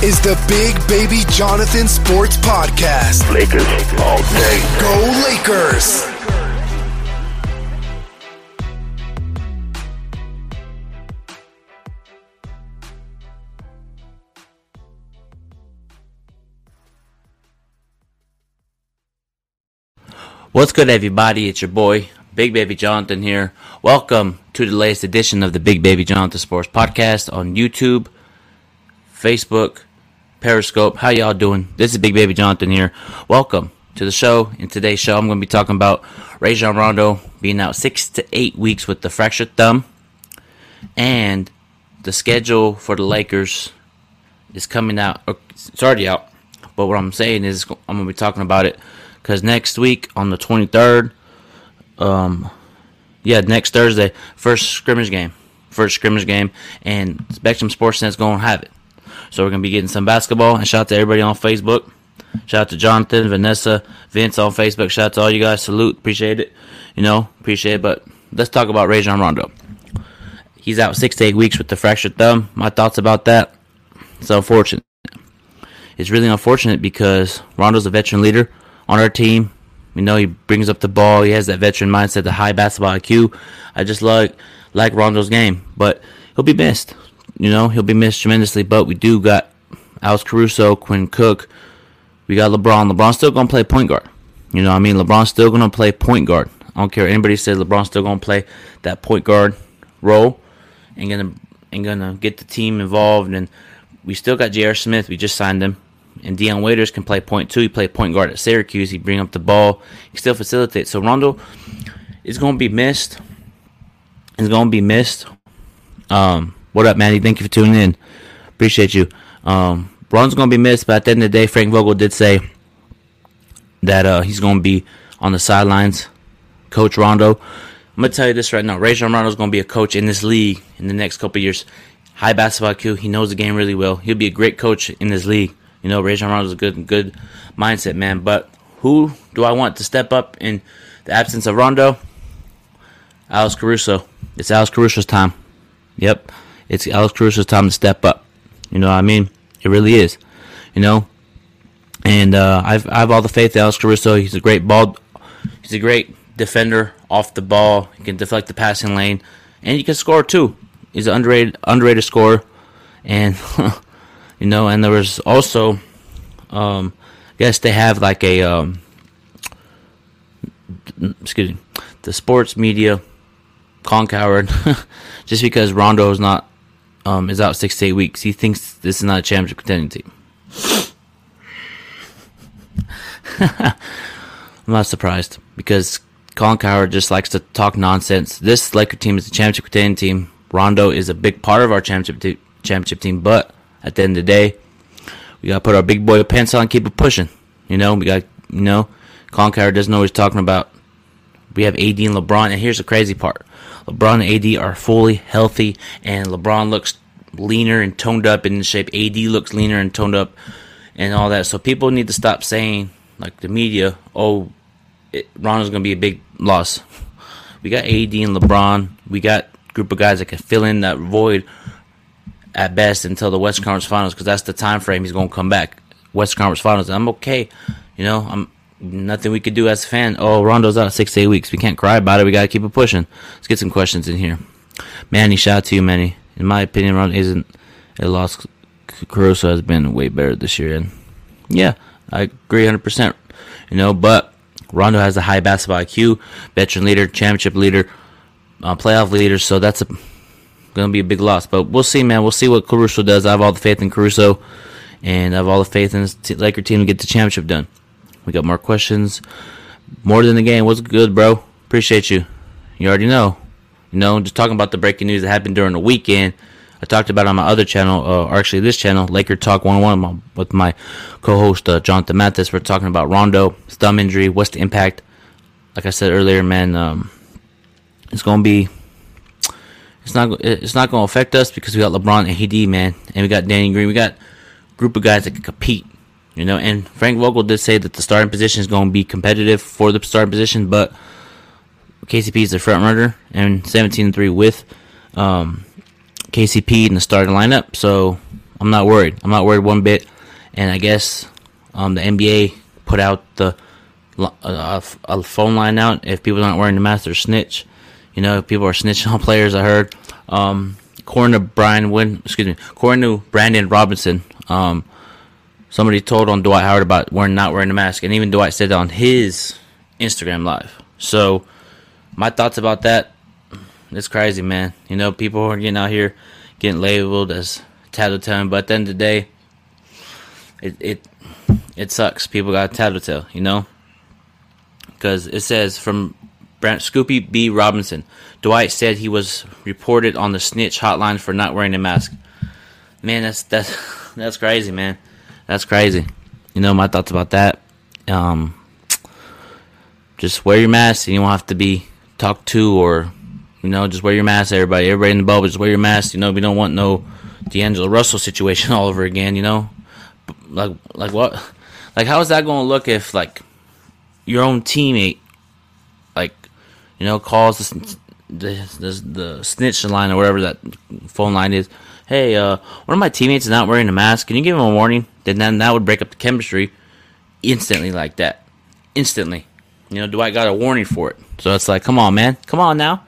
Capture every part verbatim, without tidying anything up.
is the Big Baby Jonathan Sports Podcast. Lakers all day. Go Lakers! What's good, everybody? It's your boy, Big Baby Jonathan here. Welcome to the latest edition of the Big Baby Jonathan Sports Podcast on YouTube, Facebook, Periscope. How y'all doing? This is Big Baby Jonathan here. Welcome to the show. In today's show, I'm going to be talking about Rajon Rondo being out six to eight weeks with the fractured thumb. And the schedule for the Lakers is coming out. It's already out. But what I'm saying is I'm going to be talking about it because next week on the twenty-third, um, yeah, next Thursday, first scrimmage game. First scrimmage game. And Spectrum SportsNet's going to have it. So we're going to be getting some basketball. And shout out to everybody on Facebook. Shout out to Jonathan, Vanessa, Vince on Facebook. Shout out to all you guys. Salute. Appreciate it. You know, appreciate it. But let's talk about Rajon Rondo. He's out six to eight weeks with the fractured thumb. My thoughts about that, it's unfortunate. It's really unfortunate because Rondo's a veteran leader on our team. You know, he brings up the ball. He has that veteran mindset, the high basketball I Q. I just like, like Rondo's game. But he'll be missed. You know, he'll be missed tremendously, but we do got Alex Caruso, Quinn Cook. We got LeBron. LeBron's still going to play point guard. You know what I mean? LeBron's still going to play point guard. I don't care what anybody says. LeBron's still going to play that point guard role and gonna and gonna get the team involved. And we still got J R. Smith. We just signed him. And Deion Waiters can play point two. He played point guard at Syracuse. He bring up the ball. He still facilitates. So Rondo is going to be missed. It's going to be missed. Um... What up, Manny? Thank you for tuning in. Appreciate you. Um, Ron's going to be missed, but at the end of the day, Frank Vogel did say that uh, he's going to be on the sidelines. Coach Rondo, I'm going to tell you this right now. Rajon Rondo is going to be a coach in this league in the next couple of years. High basketball I Q. He knows the game really well. He'll be a great coach in this league. You know, Rajon Rondo is a good, good mindset, man. But who do I want to step up in the absence of Rondo? Alex Caruso. It's Alex Caruso's time. Yep. It's Alex Caruso's time to step up. You know what I mean? It really is. You know? And uh, I've I have all the faith in Alex Caruso. He's a great ball. He's a great defender off the ball. He can deflect the passing lane. And he can score, too. He's an underrated, underrated scorer. And, you know, and there was also, um, I guess they have like a, um, excuse me, the sports media, Colin Cowherd, just because Rondo is not, Um, is out six to eight weeks. He thinks this is not a championship contending team. I'm not surprised because Colin Cowherd just likes to talk nonsense. This Laker team is a championship contending team. Rondo is a big part of our championship te- championship team. But at the end of the day, we gotta put our big boy pants on and keep it pushing. You know, we got you know, Colin Cowherd doesn't know what he's talking about. We have A D and LeBron, and here's the crazy part. LeBron and A D are fully healthy, and LeBron looks leaner and toned up and in shape. A D looks leaner and toned up and all that. So people need to stop saying, like the media, oh, it, Rondo's going to be a big loss. We got A D and LeBron. We got a group of guys that can fill in that void at best until the Western Conference Finals because that's the time frame he's going to come back. Western Conference Finals, and I'm okay. You know, I'm nothing we could do as a fan. Oh, Rondo's out six to eight weeks. We can't cry about it. We got to keep it pushing. Let's get some questions in here. Manny, shout out to you, Manny. In my opinion, Rondo isn't a loss. Caruso has been way better this year. And yeah, I agree one hundred percent. You know, but Rondo has a high basketball I Q, veteran leader, championship leader, uh, playoff leader. So that's going to be a big loss. But we'll see, man. We'll see what Caruso does. I have all the faith in Caruso. And I have all the faith in this t- Laker team to get the championship done. We got more questions. More than the game. What's good, bro? Appreciate you. You already know. You know, just talking about the breaking news that happened during the weekend. I talked about it on my other channel, uh, or actually this channel, Laker Talk one oh one, with my co-host uh, Jonathan Mathis. We're talking about Rondo, his thumb injury, what's the impact. Like I said earlier, man, um, it's gonna be, it's not, it's not gonna affect us because we got LeBron and H D, man, and we got Danny Green. We got a group of guys that can compete, you know. And Frank Vogel did say that the starting position is gonna be competitive for the starting position, but K C P is the front runner, and seventeen and three with um, K C P in the starting lineup. So I'm not worried. I'm not worried one bit. And I guess um, the N B A put out the uh, a phone line out. If people aren't wearing the mask, they're snitch. You know, if people are snitching on players, I heard. Um, according to Brian Win, excuse me, according to Brandon Robinson, um, somebody told on Dwight Howard about wearing not wearing the mask, and even Dwight said that on his Instagram live. So my thoughts about that, it's crazy, man. You know, people are getting out here, getting labeled as tattletale, but at the end of the day, it it, it sucks. People got tattletale, you know? Because it says, from Scoopy B. Robinson, Dwight said he was reported on the snitch hotline for not wearing a mask. Man, that's, that's, that's crazy, man. That's crazy. You know, my thoughts about that. Um, just wear your mask, and you won't have to be talk to, or, you know, just wear your mask, everybody. Everybody in the bubble, just wear your mask. You know, we don't want no D'Angelo Russell situation all over again, you know? Like, like what? Like, how is that going to look if, like, your own teammate, like, you know, calls the the, the, the snitch line or whatever that phone line is? Hey, uh, one of my teammates is not wearing a mask. Can you give him a warning? Then that, that would break up the chemistry instantly like that. Instantly. You know, Dwight got a warning for it. So it's like, come on, man. Come on now.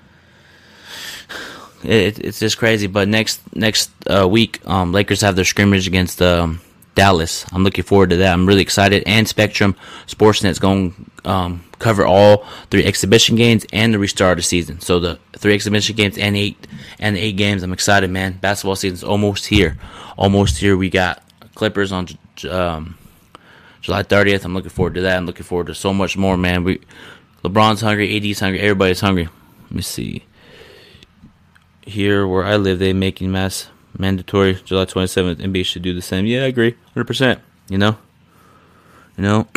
It, it's just crazy. But next next uh, week, um, Lakers have their scrimmage against um, Dallas. I'm looking forward to that. I'm really excited. And Spectrum SportsNet's going to um, cover all three exhibition games and the restart of the season. So the three exhibition games and eight and eight games. I'm excited, man. Basketball season's almost here. Almost here. We got Clippers on um, July thirtieth. I'm looking forward to that. I'm looking forward to so much more, man. We LeBron's hungry. A D's hungry. Everybody's hungry. Let me see. Here where I live, they making masks mandatory July twenty-seventh. N B A should do the same. Yeah, I agree. one hundred percent. You know? You know?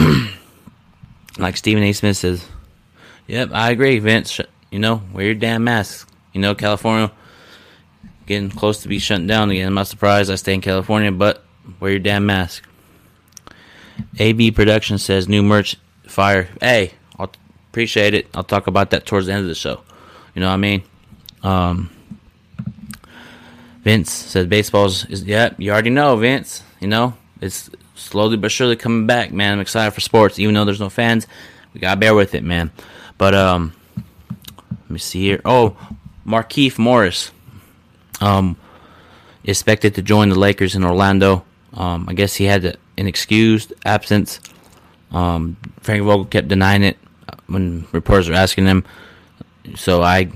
Like Stephen A. Smith says, yep, I agree, Vince. You know, wear your damn mask. You know, California getting close to be shut down again. I'm not surprised. I stay in California, but wear your damn mask. A B Production says, new merch, fire. Hey, I'll appreciate it. I'll talk about that towards the end of the show. You know what I mean? Um, Vince said baseball's is, yeah, you already know, Vince. You know, it's slowly but surely coming back, man. I'm excited for sports. Even though there's no fans, we got to bear with it, man. But um, let me see here. Oh, Markieff Morris um, is expected to join the Lakers in Orlando. Um, I guess he had to an excused absence. Um, Frank Vogel kept denying it when reporters were asking him. So I,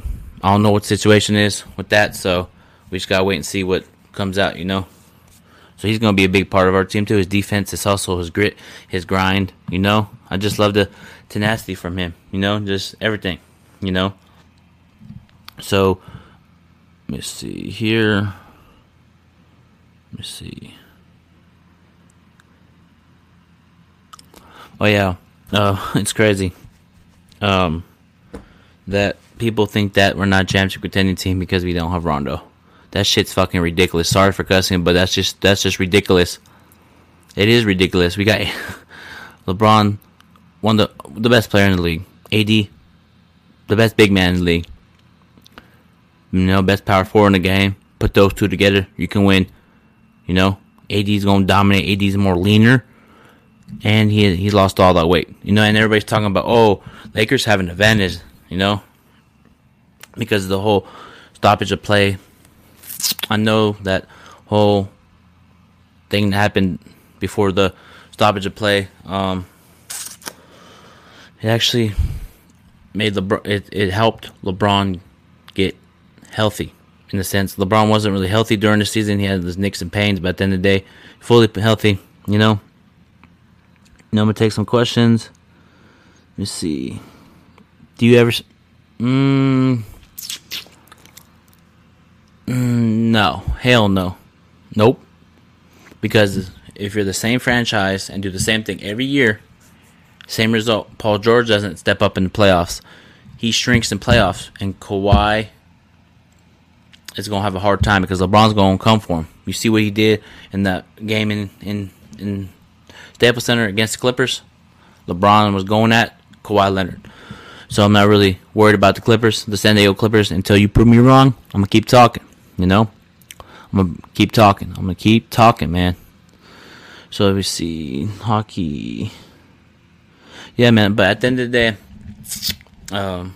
I don't know what the situation is with that. So we just gotta wait and see what comes out, you know. So he's gonna be a big part of our team too. His defense, his hustle, his grit, his grind. You know, I just love the tenacity from him. You know, just everything. You know. So let me see here. Let me see. Oh yeah, uh, it's crazy um, that people think that we're not a championship contending team because we don't have Rondo. That shit's fucking ridiculous. Sorry for cussing, but that's just that's just ridiculous. It is ridiculous. We got LeBron, one of the the best player in the league. A D, the best big man in the league. You know, best power forward in the game. Put those two together, you can win. You know, A D's gonna dominate. A D's more leaner. And he he lost all that weight, you know. And everybody's talking about, oh, Lakers have an advantage, you know, because of the whole stoppage of play. I know that whole thing that happened before the stoppage of play. Um, it actually made LeBron. It, it helped LeBron get healthy in a sense. LeBron wasn't really healthy during the season. He had his nicks and pains, but at the end of the day, fully healthy, you know. You know, I'm going to take some questions. Let me see. Do you ever... Mm, Mm, no. Hell no. Nope. Because if you're the same franchise and do the same thing every year, same result. Paul George doesn't step up in the playoffs. He shrinks in playoffs, and Kawhi is going to have a hard time because LeBron's going to come for him. You see what he did in that game in, in, in Staples Center against the Clippers? LeBron was going at Kawhi Leonard. So I'm not really worried about the Clippers, the San Diego Clippers. Until you prove me wrong, I'm going to keep talking, you know? I'm going to keep talking. I'm going to keep talking, man. So let me see. Hockey. Yeah, man, but at the end of the day, um,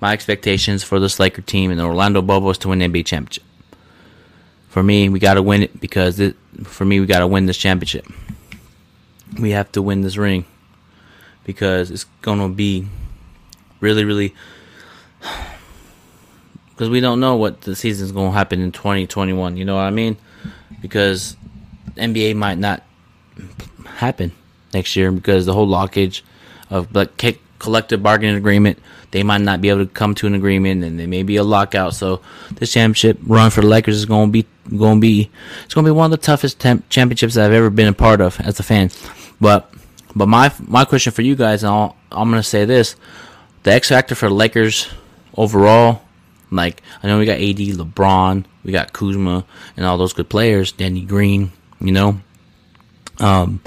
my expectations for this Laker team and the Orlando bubble is to win the N B A championship. For me, we got to win it because it, for me, we got to win this championship. We have to win this ring because it's going to be really, really, because we don't know what the season's going to happen in twenty twenty-one. You know what I mean? Because N B A might not happen next year because the whole lockage of like collective bargaining agreement, they might not be able to come to an agreement, and there may be a lockout. So this championship run for the Lakers is going to be going to be it's going to be one of the toughest temp- championships I've ever been a part of as a fan. But but my my question for you guys, and I'll, I'm going to say this: the X factor for the Lakers overall. Like, I know we got A D, LeBron, we got Kuzma, and all those good players, Danny Green, you know. Um,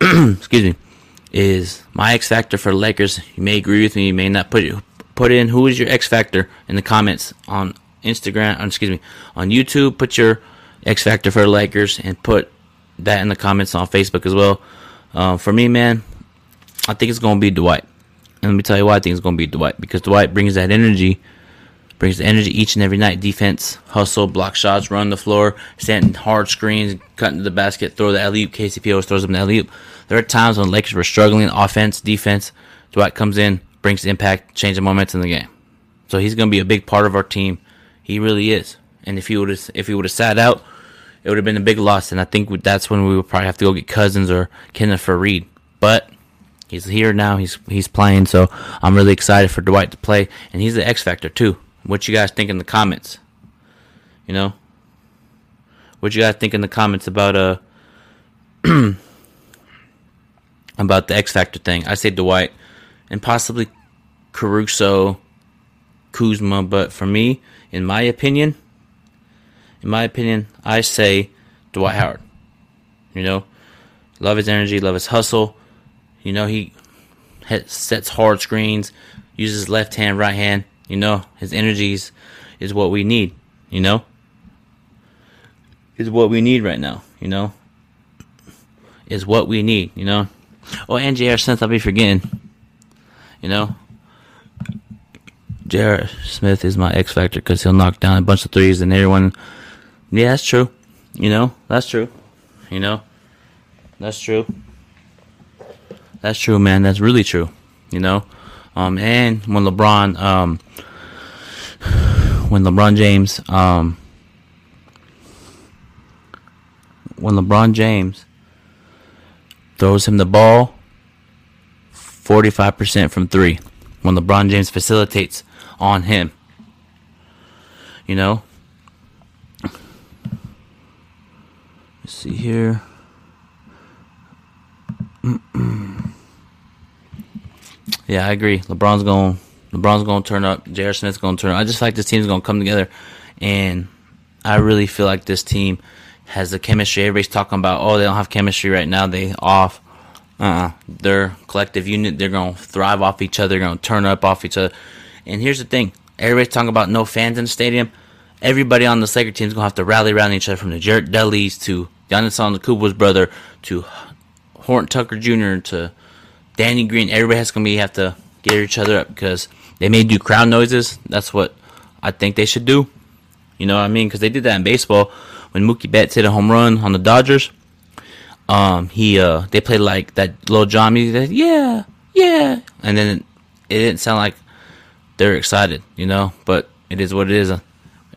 excuse me, is my X factor for the Lakers. You may agree with me, you may not. Put it, put in who is your X factor in the comments on Instagram, on, excuse me, on YouTube. Put your X factor for the Lakers and put that in the comments on Facebook as well. Uh, for me, man, I think it's going to be Dwight. And let me tell you why I think it's going to be Dwight. Because Dwight brings that energy. Brings the energy each and every night. Defense, hustle, block shots, run the floor, standing hard screens, cutting to the basket, throw the alley-oop. K C P always throws up an alley-oop. There are times when Lakers were struggling, offense, defense. Dwight comes in, brings the impact, changes the momentum in the game. So he's going to be a big part of our team. He really is. And if he would have if he would have sat out, it would have been a big loss. And I think that's when we would probably have to go get Cousins or Kenneth Faried. But he's here now. He's he's playing. So I'm really excited for Dwight to play. And he's the X factor too. What you guys think in the comments? You know? What you guys think in the comments about uh about the X Factor thing? I say Dwight and possibly Caruso, Kuzma, but for me, in my opinion, in my opinion, I say Dwight Howard. You know? Love his energy, love his hustle. You know, he sets hard screens, uses left hand, right hand. You know, his energies is what we need, you know? Is what we need right now, you know? Is what we need, you know? Oh, and J R. Smith, I'll be forgetting, you know? J R. Smith is my X factor because he'll knock down a bunch of threes and everyone. Yeah, that's true, you know? That's true, you know? That's true. That's true, man. That's really true, you know? Um, and when LeBron, um, when LeBron James, um, when LeBron James throws him the ball, forty-five percent from three. When LeBron James facilitates on him, you know. Let's see here. Mm-mm. Yeah, I agree. LeBron's going LeBron's going to turn up. J R. Smith's going to turn up. I just feel like this team's going to come together. And I really feel like this team has the chemistry. Everybody's talking about, oh, they don't have chemistry right now. They off. Uh-uh. Their collective unit, they're going to thrive off each other. They're going to turn up off each other. And here's the thing. Everybody's talking about no fans in the stadium. Everybody on the Laker team's going to have to rally around each other, from the Jarrett Dellis to Giannis Antetokounmpo's brother to Horton Tucker Junior to Danny Green. Everybody has gonna be have to get each other up because they may do crowd noises. That's what I think they should do. You know what I mean? Because they did that in baseball when Mookie Betts hit a home run on the Dodgers. Um, he uh, they played like that little John music. They said, yeah, yeah, and then it didn't sound like they're excited. You know, but it is what it is.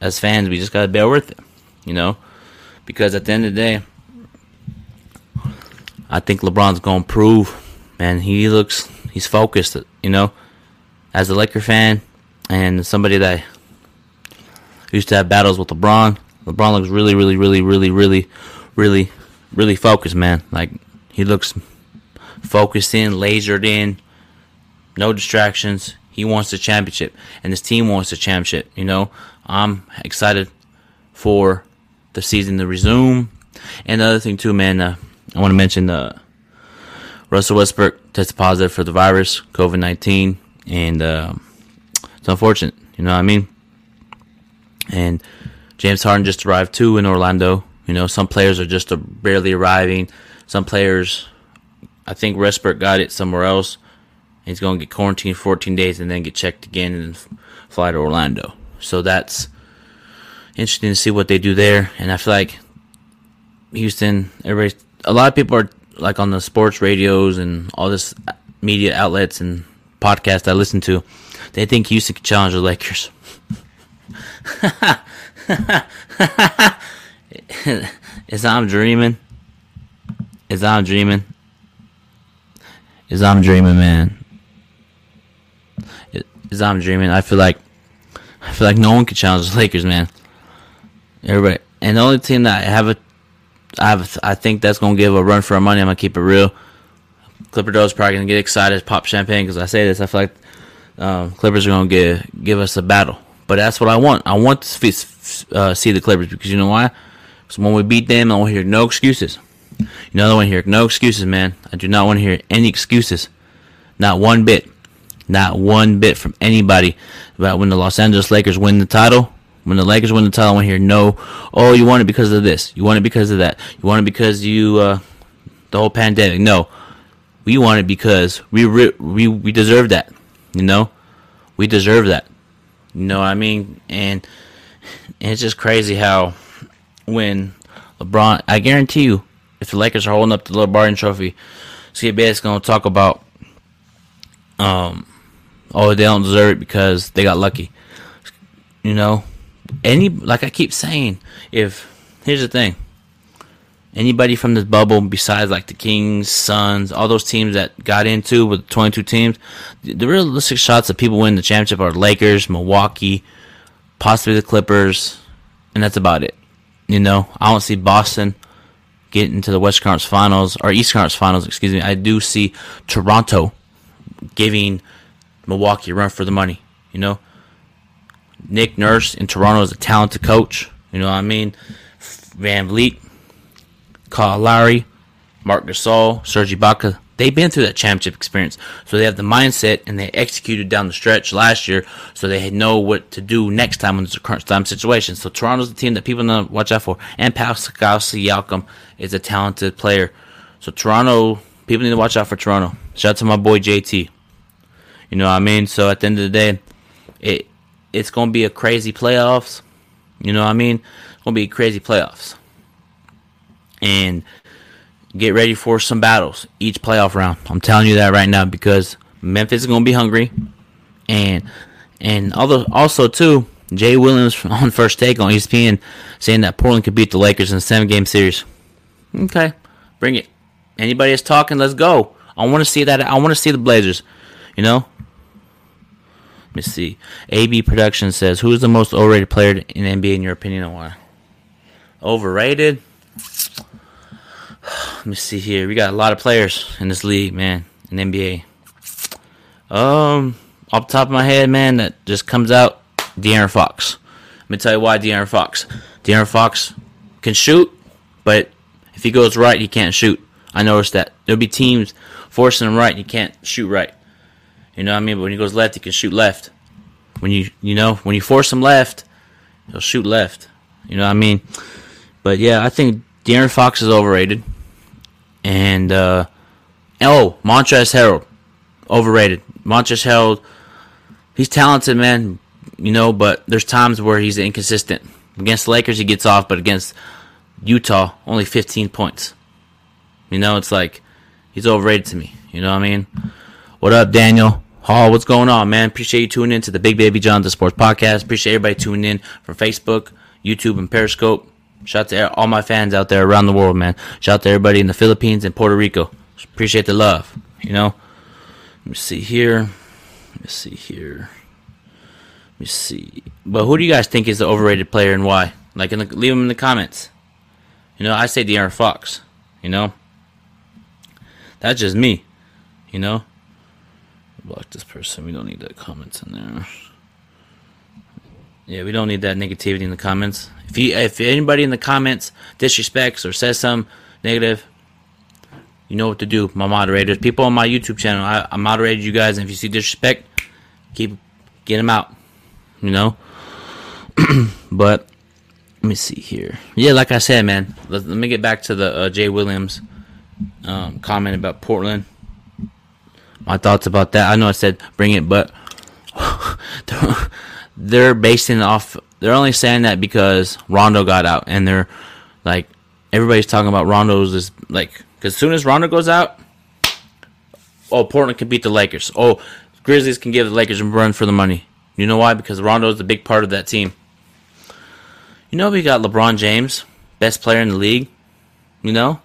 As fans, we just gotta bear with it. You know, because at the end of the day, I think LeBron's gonna prove. And he looks, he's focused, you know, as a Laker fan and somebody that He used to have battles with LeBron. LeBron looks really, really, really, really, really, really, really focused, man. Like, he looks focused in, lasered in, no distractions. He wants the championship, and his team wants the championship, you know. I'm excited for the season to resume. And the other thing, too, man, uh, I want to mention uh, Russell Westbrook tested positive for the virus, covid nineteen, and uh, it's unfortunate, you know what I mean? And James Harden just arrived, too, in Orlando. You know, some players are just barely arriving. Some players, I think Westbrook got it somewhere else. He's going to get quarantined for fourteen days and then get checked again and fly to Orlando. So that's interesting to see what they do there. And I feel like Houston, everybody, a lot of people are like on the sports radios and all this media outlets and podcasts I listen to. They think Houston can challenge the Lakers. Is I'm dreaming? Is I'm dreaming? Is I'm dreaming, man? As I'm dreaming, I feel like I feel like no one can challenge the Lakers, man. Everybody, and the only team that I have a, I have, a, I think that's gonna give a run for our money. I'm gonna keep it real. Clipper Doe's probably gonna get excited, pop champagne, because I say this. I feel like um, Clippers are gonna give give us a battle, but that's what I want. I want to see, uh, see the Clippers, because you know why? Because when we beat them, I want to hear no excuses. You know, I don't want to hear no excuses, man. I do not want to hear any excuses, not one bit. Not one bit from anybody about when the Los Angeles Lakers win the title. When the Lakers win the title, I want to hear no, oh, you want it because of this. You want it because of that. You want it because you, uh, the whole pandemic. No, we want it because we re- we we deserve that. You know, we deserve that. You know what I mean? And, and it's just crazy how when LeBron, I guarantee you, if the Lakers are holding up the LeBron Trophy, Skip Bayless is going to talk about, um. Oh, they don't deserve it because they got lucky. You know, any like I keep saying, if here's the thing, anybody from this bubble besides like the Kings, Suns, all those teams that got into with twenty-two teams, the realistic shots that people win the championship are Lakers, Milwaukee, possibly the Clippers, and that's about it. You know, I don't see Boston getting into the West Conference Finals or East Conference Finals, excuse me. I do see Toronto giving Milwaukee run for the money, you know. Nick Nurse in Toronto is a talented coach, you know what I mean. Van Vliet, Kyle Lowry, Marc Gasol, Serge Ibaka, they've been through that championship experience, so they have the mindset and they executed down the stretch last year, so they know what to do next time when it's a crunch time situation. So Toronto's the team that people know to watch out for, and Pascal Siakam is a talented player. So Toronto, people need to watch out for Toronto. Shout out to my boy J T. You know what I mean? So at the end of the day, it it's going to be a crazy playoffs. You know what I mean? It's going to be crazy playoffs. And get ready for some battles each playoff round. I'm telling you that right now, because Memphis is going to be hungry. And and although, also, too, Jay Williams on First Take on E S P N saying that Portland could beat the Lakers in a seven-game series. Okay, bring it. Anybody that's talking, let's go. I want to see that. I want to see the Blazers, you know. Let me see. A B Production says, who is the most overrated player in N B A in your opinion and why? Overrated? Let me see here. We got a lot of players in this league, man, in N B A. Um, off the top of my head, man, that just comes out, De'Aaron Fox. Let me tell you why De'Aaron Fox. De'Aaron Fox can shoot, but if he goes right, he can't shoot. I noticed that. There'll be teams forcing him right, and he can't shoot right. You know what I mean? But when he goes left, he can shoot left. When you you know, when you force him left, he'll shoot left. You know what I mean? But yeah, I think De'Aaron Fox is overrated. And uh, oh, Montrezl Harrell, overrated. Montrezl Harrell, he's talented, man. You know, but there's times where he's inconsistent. Against the Lakers, he gets off, but against Utah, only fifteen points. You know, it's like he's overrated to me. You know what I mean? What up, Daniel Hall? What's going on, man? Appreciate you tuning in to the Big Baby Jonathan Sports Podcast. Appreciate everybody tuning in from Facebook, YouTube, and Periscope. Shout out to all my fans out there around the world, man. Shout out to everybody in the Philippines and Puerto Rico. Appreciate the love, you know. Let me see here. Let me see here. me see. But who do you guys think is the overrated player and why? Like, in the, leave them in the comments. You know, I say De'Aaron Fox. You know, that's just me. You know, block this person. We don't need that comments in there. Yeah, we don't need that negativity in the comments. If you, if anybody in the comments disrespects or says something negative, you know what to do, my moderators. People on my YouTube channel, I, I moderated you guys, and if you see disrespect, keep get them out. You know? But, let me see here. Yeah, like I said, man. Let, let me get back to the uh, Jay Williams um, comment about Portland. My thoughts about that. I know I said bring it, but they're basing off. They're only saying that because Rondo got out, and they're like, everybody's talking about Rondo's is like, because as soon as Rondo goes out, oh, Portland can beat the Lakers. Oh, Grizzlies can give the Lakers a run for the money. You know why? Because Rondo is a big part of that team. You know, we got LeBron James, best player in the league. You know?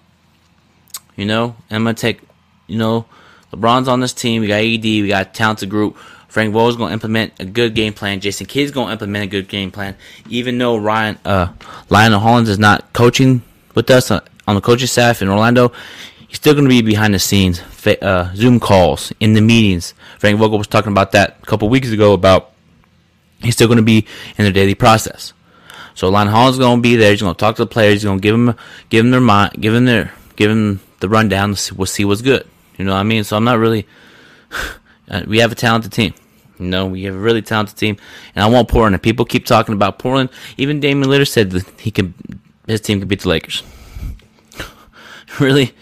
You know? I'm going to take, you know, LeBron's on this team. We got A D. We got a talented group. Frank Vogel's going to implement a good game plan. Jason Kidd's going to implement a good game plan. Even though Ryan, uh, Lionel Hollins is not coaching with us on, on the coaching staff in Orlando, he's still going to be behind the scenes. Fa- uh, Zoom calls, in the meetings. Frank Vogel was talking about that a couple weeks ago about he's still going to be in their daily process. So Lionel Hollins is going to be there. He's going to talk to the players. He's going to give them, give them their mind, give them their, give them the rundown. We'll see what's good. You know what I mean? So I'm not really. We have a talented team. You know, we have a really talented team, and I want Portland. And people keep talking about Portland. Even Damian Lillard said that he can, his team can beat the Lakers. Really,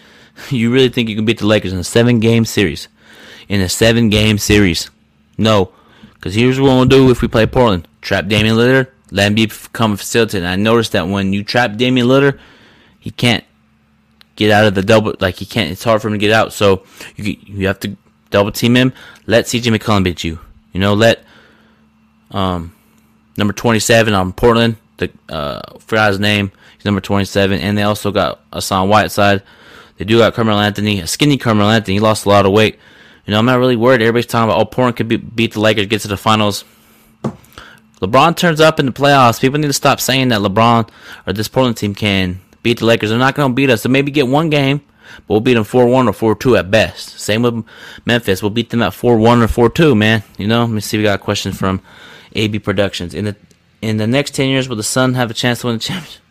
you really think you can beat the Lakers in a seven-game series? In a seven-game series? No, because here's what we'll do if we play Portland: trap Damian Lillard. Let him become a facilitator. And I noticed that when you trap Damian Lillard, he can't get out of the double. Like, he can't. It's hard for him to get out. So, you you have to double team him. Let C J McCollum beat you. You know, let um number twenty-seven on Portland. The uh, forgot his name. He's number twenty-seven. And they also got Hassan Whiteside. They do got Carmelo Anthony. A skinny Carmelo Anthony. He lost a lot of weight. You know, I'm not really worried. Everybody's talking about, oh, Portland could be, beat the Lakers, get to the finals. LeBron turns up in the playoffs. People need to stop saying that LeBron or this Portland team can beat the Lakers. They're not going to beat us. They'll maybe get one game, but we'll beat them four one or four two at best. Same with Memphis. We'll beat them at four one or four two, man. You know, let me see. We got a question from A B Productions. In the in the next ten years, will the Sun have a chance to win the championship?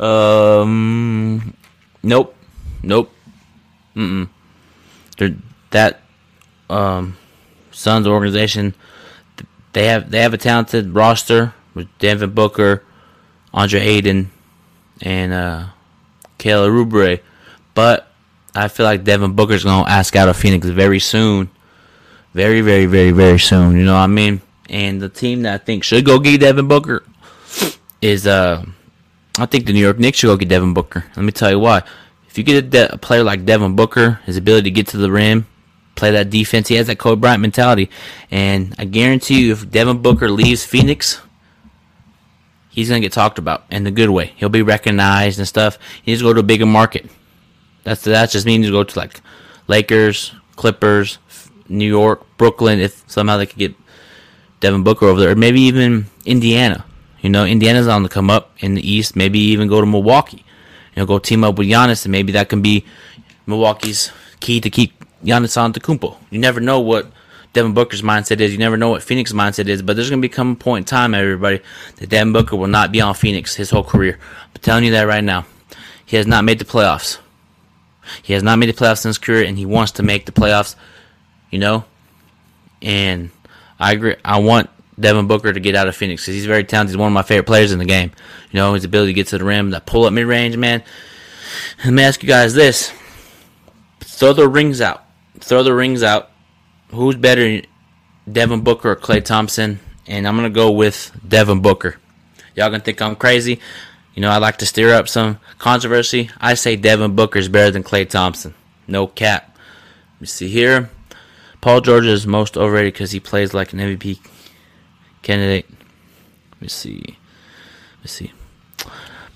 Um, nope. Nope. Mm-mm. They're, that um, Suns organization... They have they have a talented roster with Devin Booker, Andre Ayton, and uh, Kyle Oubre. But I feel like Devin Booker's going to ask out of Phoenix very soon. Very, very, very, very soon. You know what I mean? And the team that I think should go get Devin Booker is, uh, I think the New York Knicks should go get Devin Booker. Let me tell you why. If you get a, de- a player like Devin Booker, his ability to get to the rim, play that defense. He has that Kobe Bryant mentality. And I guarantee you, if Devin Booker leaves Phoenix, he's going to get talked about in a good way. He'll be recognized and stuff. He needs to go to a bigger market. That's that just means to go to like Lakers, Clippers, New York, Brooklyn, if somehow they could get Devin Booker over there. Or maybe even Indiana. You know, Indiana's on the come up in the East. Maybe even go to Milwaukee. You know, go team up with Giannis, and maybe that can be Milwaukee's key to keep Giannis Antetokounmpo. You never know what Devin Booker's mindset is. You never know what Phoenix's mindset is. But there's going to become a point in time, everybody, that Devin Booker will not be on Phoenix his whole career. I'm telling you that right now. He has not made the playoffs. He has not made the playoffs in his career, and he wants to make the playoffs. You know? And I agree. I want Devin Booker to get out of Phoenix because he's very talented. He's one of my favorite players in the game. You know, his ability to get to the rim, that pull-up mid-range, man. Let me ask you guys this. Throw the rings out. Throw the rings out. Who's better, Devin Booker or Klay Thompson? And I'm going to go with Devin Booker. Y'all going to think I'm crazy. You know, I like to stir up some controversy. I say Devin Booker is better than Klay Thompson. No cap. Let me see here. Paul George is most overrated because he plays like an M V P candidate. Let me see. Let me see.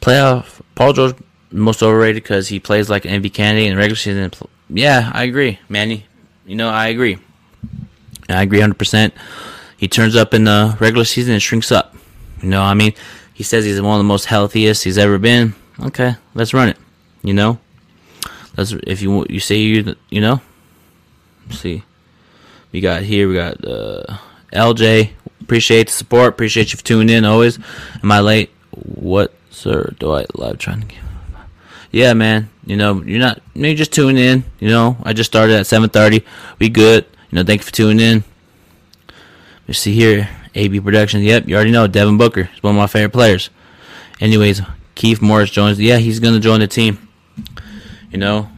Playoff. Paul George most overrated because he plays like an M V P candidate in regular season. Yeah, I agree, Manny. You know, I agree. I agree one hundred percent. he turns up in the regular season and shrinks up. You know what I mean? He says he's one of the most healthiest he's ever been. Okay, let's run it. You know? Let's, if you you say you, you know? Let's see. We got here, we got uh, L J. Appreciate the support. Appreciate you for tuning in always. Am I late? What, sir? Do I live trying to get... Yeah, man. You know, you're not... Maybe just tune in. You know, I just started at seven thirty. We good. You know, thank you for tuning in. Let's see here. A B Productions. Yep, you already know. Devin Booker is one of my favorite players. Anyways, Keith Morris joins. Yeah, he's going to join the team. You know,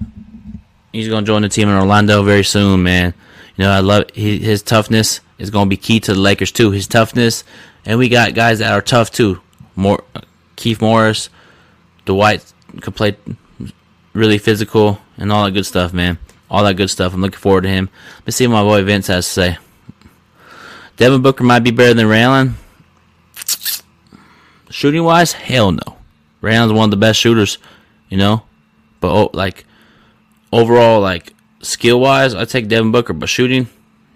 he's going to join the team in Orlando very soon, man. You know, I love he, his toughness is going to be key to the Lakers, too. His toughness. And we got guys that are tough, too. More, Keith Morris, Dwight could play really physical and all that good stuff, man. All that good stuff. I'm looking forward to him. Let's see what my boy Vince has to say. Devin Booker might be better than Ray Allen. Shooting-wise, hell no. Ray Allen's one of the best shooters, you know. But, oh, like, overall, like, skill-wise, I take Devin Booker. But shooting,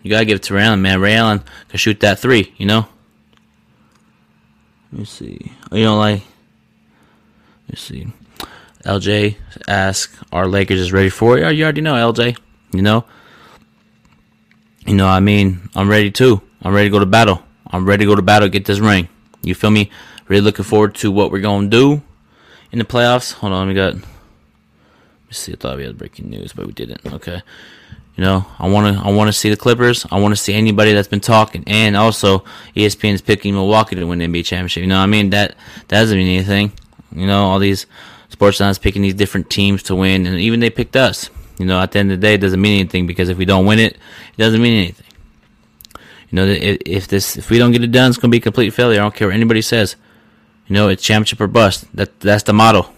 you got to give it to Ray Allen, man. Ray Allen can shoot that three, you know. Let me see. Oh, you know, like, let me see. L J asks, are Lakers just ready for it? You already know, L J, you know. You know what I mean? I'm ready, too. I'm ready to go to battle. I'm ready to go to battle, get this ring. You feel me? Really looking forward to what we're going to do in the playoffs. Hold on, we got... Let's see, I thought we had breaking news, but we didn't. Okay. You know, I want to I want to see the Clippers. I want to see anybody that's been talking. And also, E S P N is picking Milwaukee to win the N B A championship. You know what I mean? That, that doesn't mean anything. You know, all these sports lines picking these different teams to win. And even they picked us. You know, at the end of the day, it doesn't mean anything because if we don't win it, it doesn't mean anything. You know, if this if we don't get it done, it's going to be a complete failure. I don't care what anybody says. You know, it's championship or bust. That That's the motto.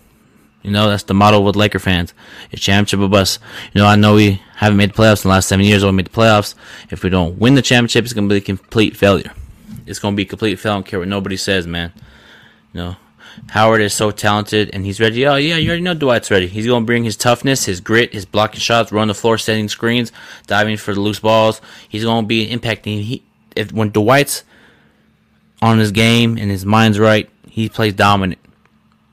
You know, that's the motto with Laker fans. It's championship or bust. You know, I know we haven't made the playoffs in the last seven years. We haven't made the playoffs. If we don't win the championship, it's going to be a complete failure. It's going to be a complete failure. I don't care what nobody says, man. You know, Howard is so talented, and he's ready. Oh, yeah, you already know Dwight's ready. He's going to bring his toughness, his grit, his blocking shots, run the floor, setting screens, diving for the loose balls. He's going to be impacting. He, if when Dwight's on his game and his mind's right, he plays dominant.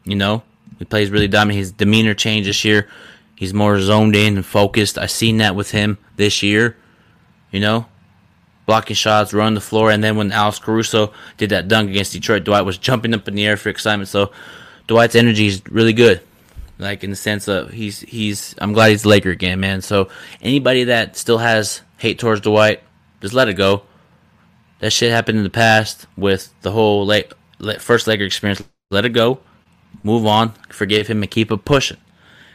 You know, he plays really dominant. His demeanor changed this year. He's more zoned in and focused. I've seen that with him this year, you know. Blocking shots, running the floor, and then when Alex Caruso did that dunk against Detroit, Dwight was jumping up in the air for excitement. So Dwight's energy is really good, like in the sense of he's he's. I'm glad he's a Laker again, man. So anybody that still has hate towards Dwight, just let it go. That shit happened in the past with the whole late, late, first Laker experience. Let it go, move on, forgive him, and keep it pushing.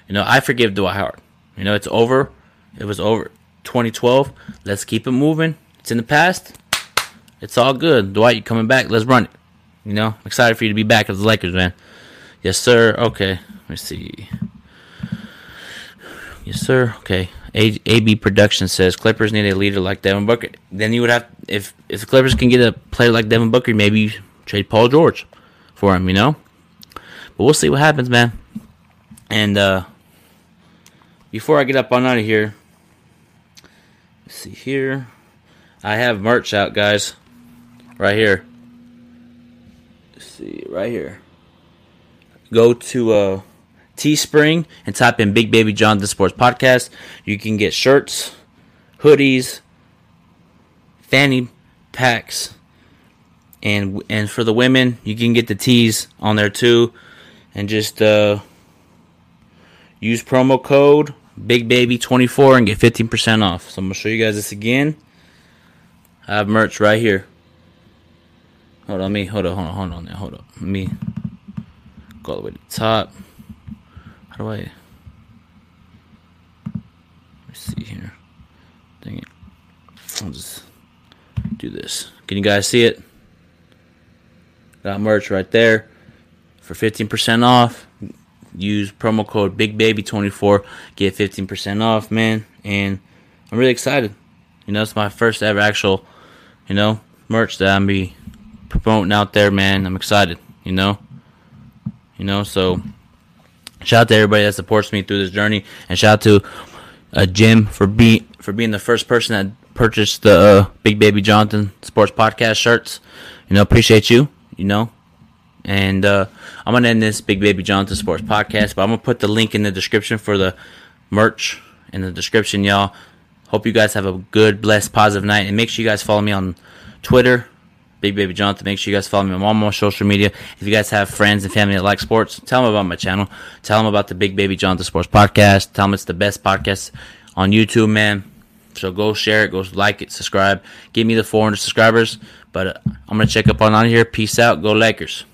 You know, I forgive Dwight Howard. You know, it's over. It was over. twenty twelve. Let's keep it moving. It's in the past. It's all good. Dwight, you coming back? Let's run it. You know, I'm excited for you to be back as the Lakers, man. Yes, sir. Okay. Let me see. Yes, sir. Okay. A- AB Production says Clippers need a leader like Devin Booker. Then you would have, if if the Clippers can get a player like Devin Booker, maybe you trade Paul George for him. You know, but we'll see what happens, man. And uh, before I get up on out of here, let's see here. I have merch out, guys. Right here. Let's see, right here. Go to uh, Teespring and type in Big Baby Jonathan Sports Podcast. You can get shirts, hoodies, fanny packs, and and for the women, you can get the tees on there too. And just uh, use promo code Big Baby twenty-four and get fifteen percent off. So I'm gonna show you guys this again. I have merch right here. Hold on, me. Hold on, hold on, hold on. Now, hold up. Let me go all the way to the top. How do I? Let's see here. Dang it. I'll just do this. Can you guys see it? Got merch right there for fifteen percent off. Use promo code Big Baby twenty-four. Get fifteen percent off, man. And I'm really excited. You know, it's my first ever actual, you know, merch that I'm be promoting out there, man. I'm excited, you know. You know, so shout out to everybody that supports me through this journey. And shout out to uh, Jim for, be, for being the first person that purchased the uh, Big Baby Jonathan Sports Podcast shirts. You know, appreciate you, you know. And uh, I'm going to end this Big Baby Jonathan Sports Podcast, but I'm going to put the link in the description for the merch in the description, y'all. Hope you guys have a good, blessed, positive night. And make sure you guys follow me on Twitter, Big Baby Jonathan. Make sure you guys follow me on all my social media. If you guys have friends and family that like sports, tell them about my channel. Tell them about the Big Baby Jonathan Sports Podcast. Tell them it's the best podcast on YouTube, man. So go share it. Go like it. Subscribe. Give me the four hundred subscribers. But uh, I'm going to check up on out of here. Peace out. Go Lakers.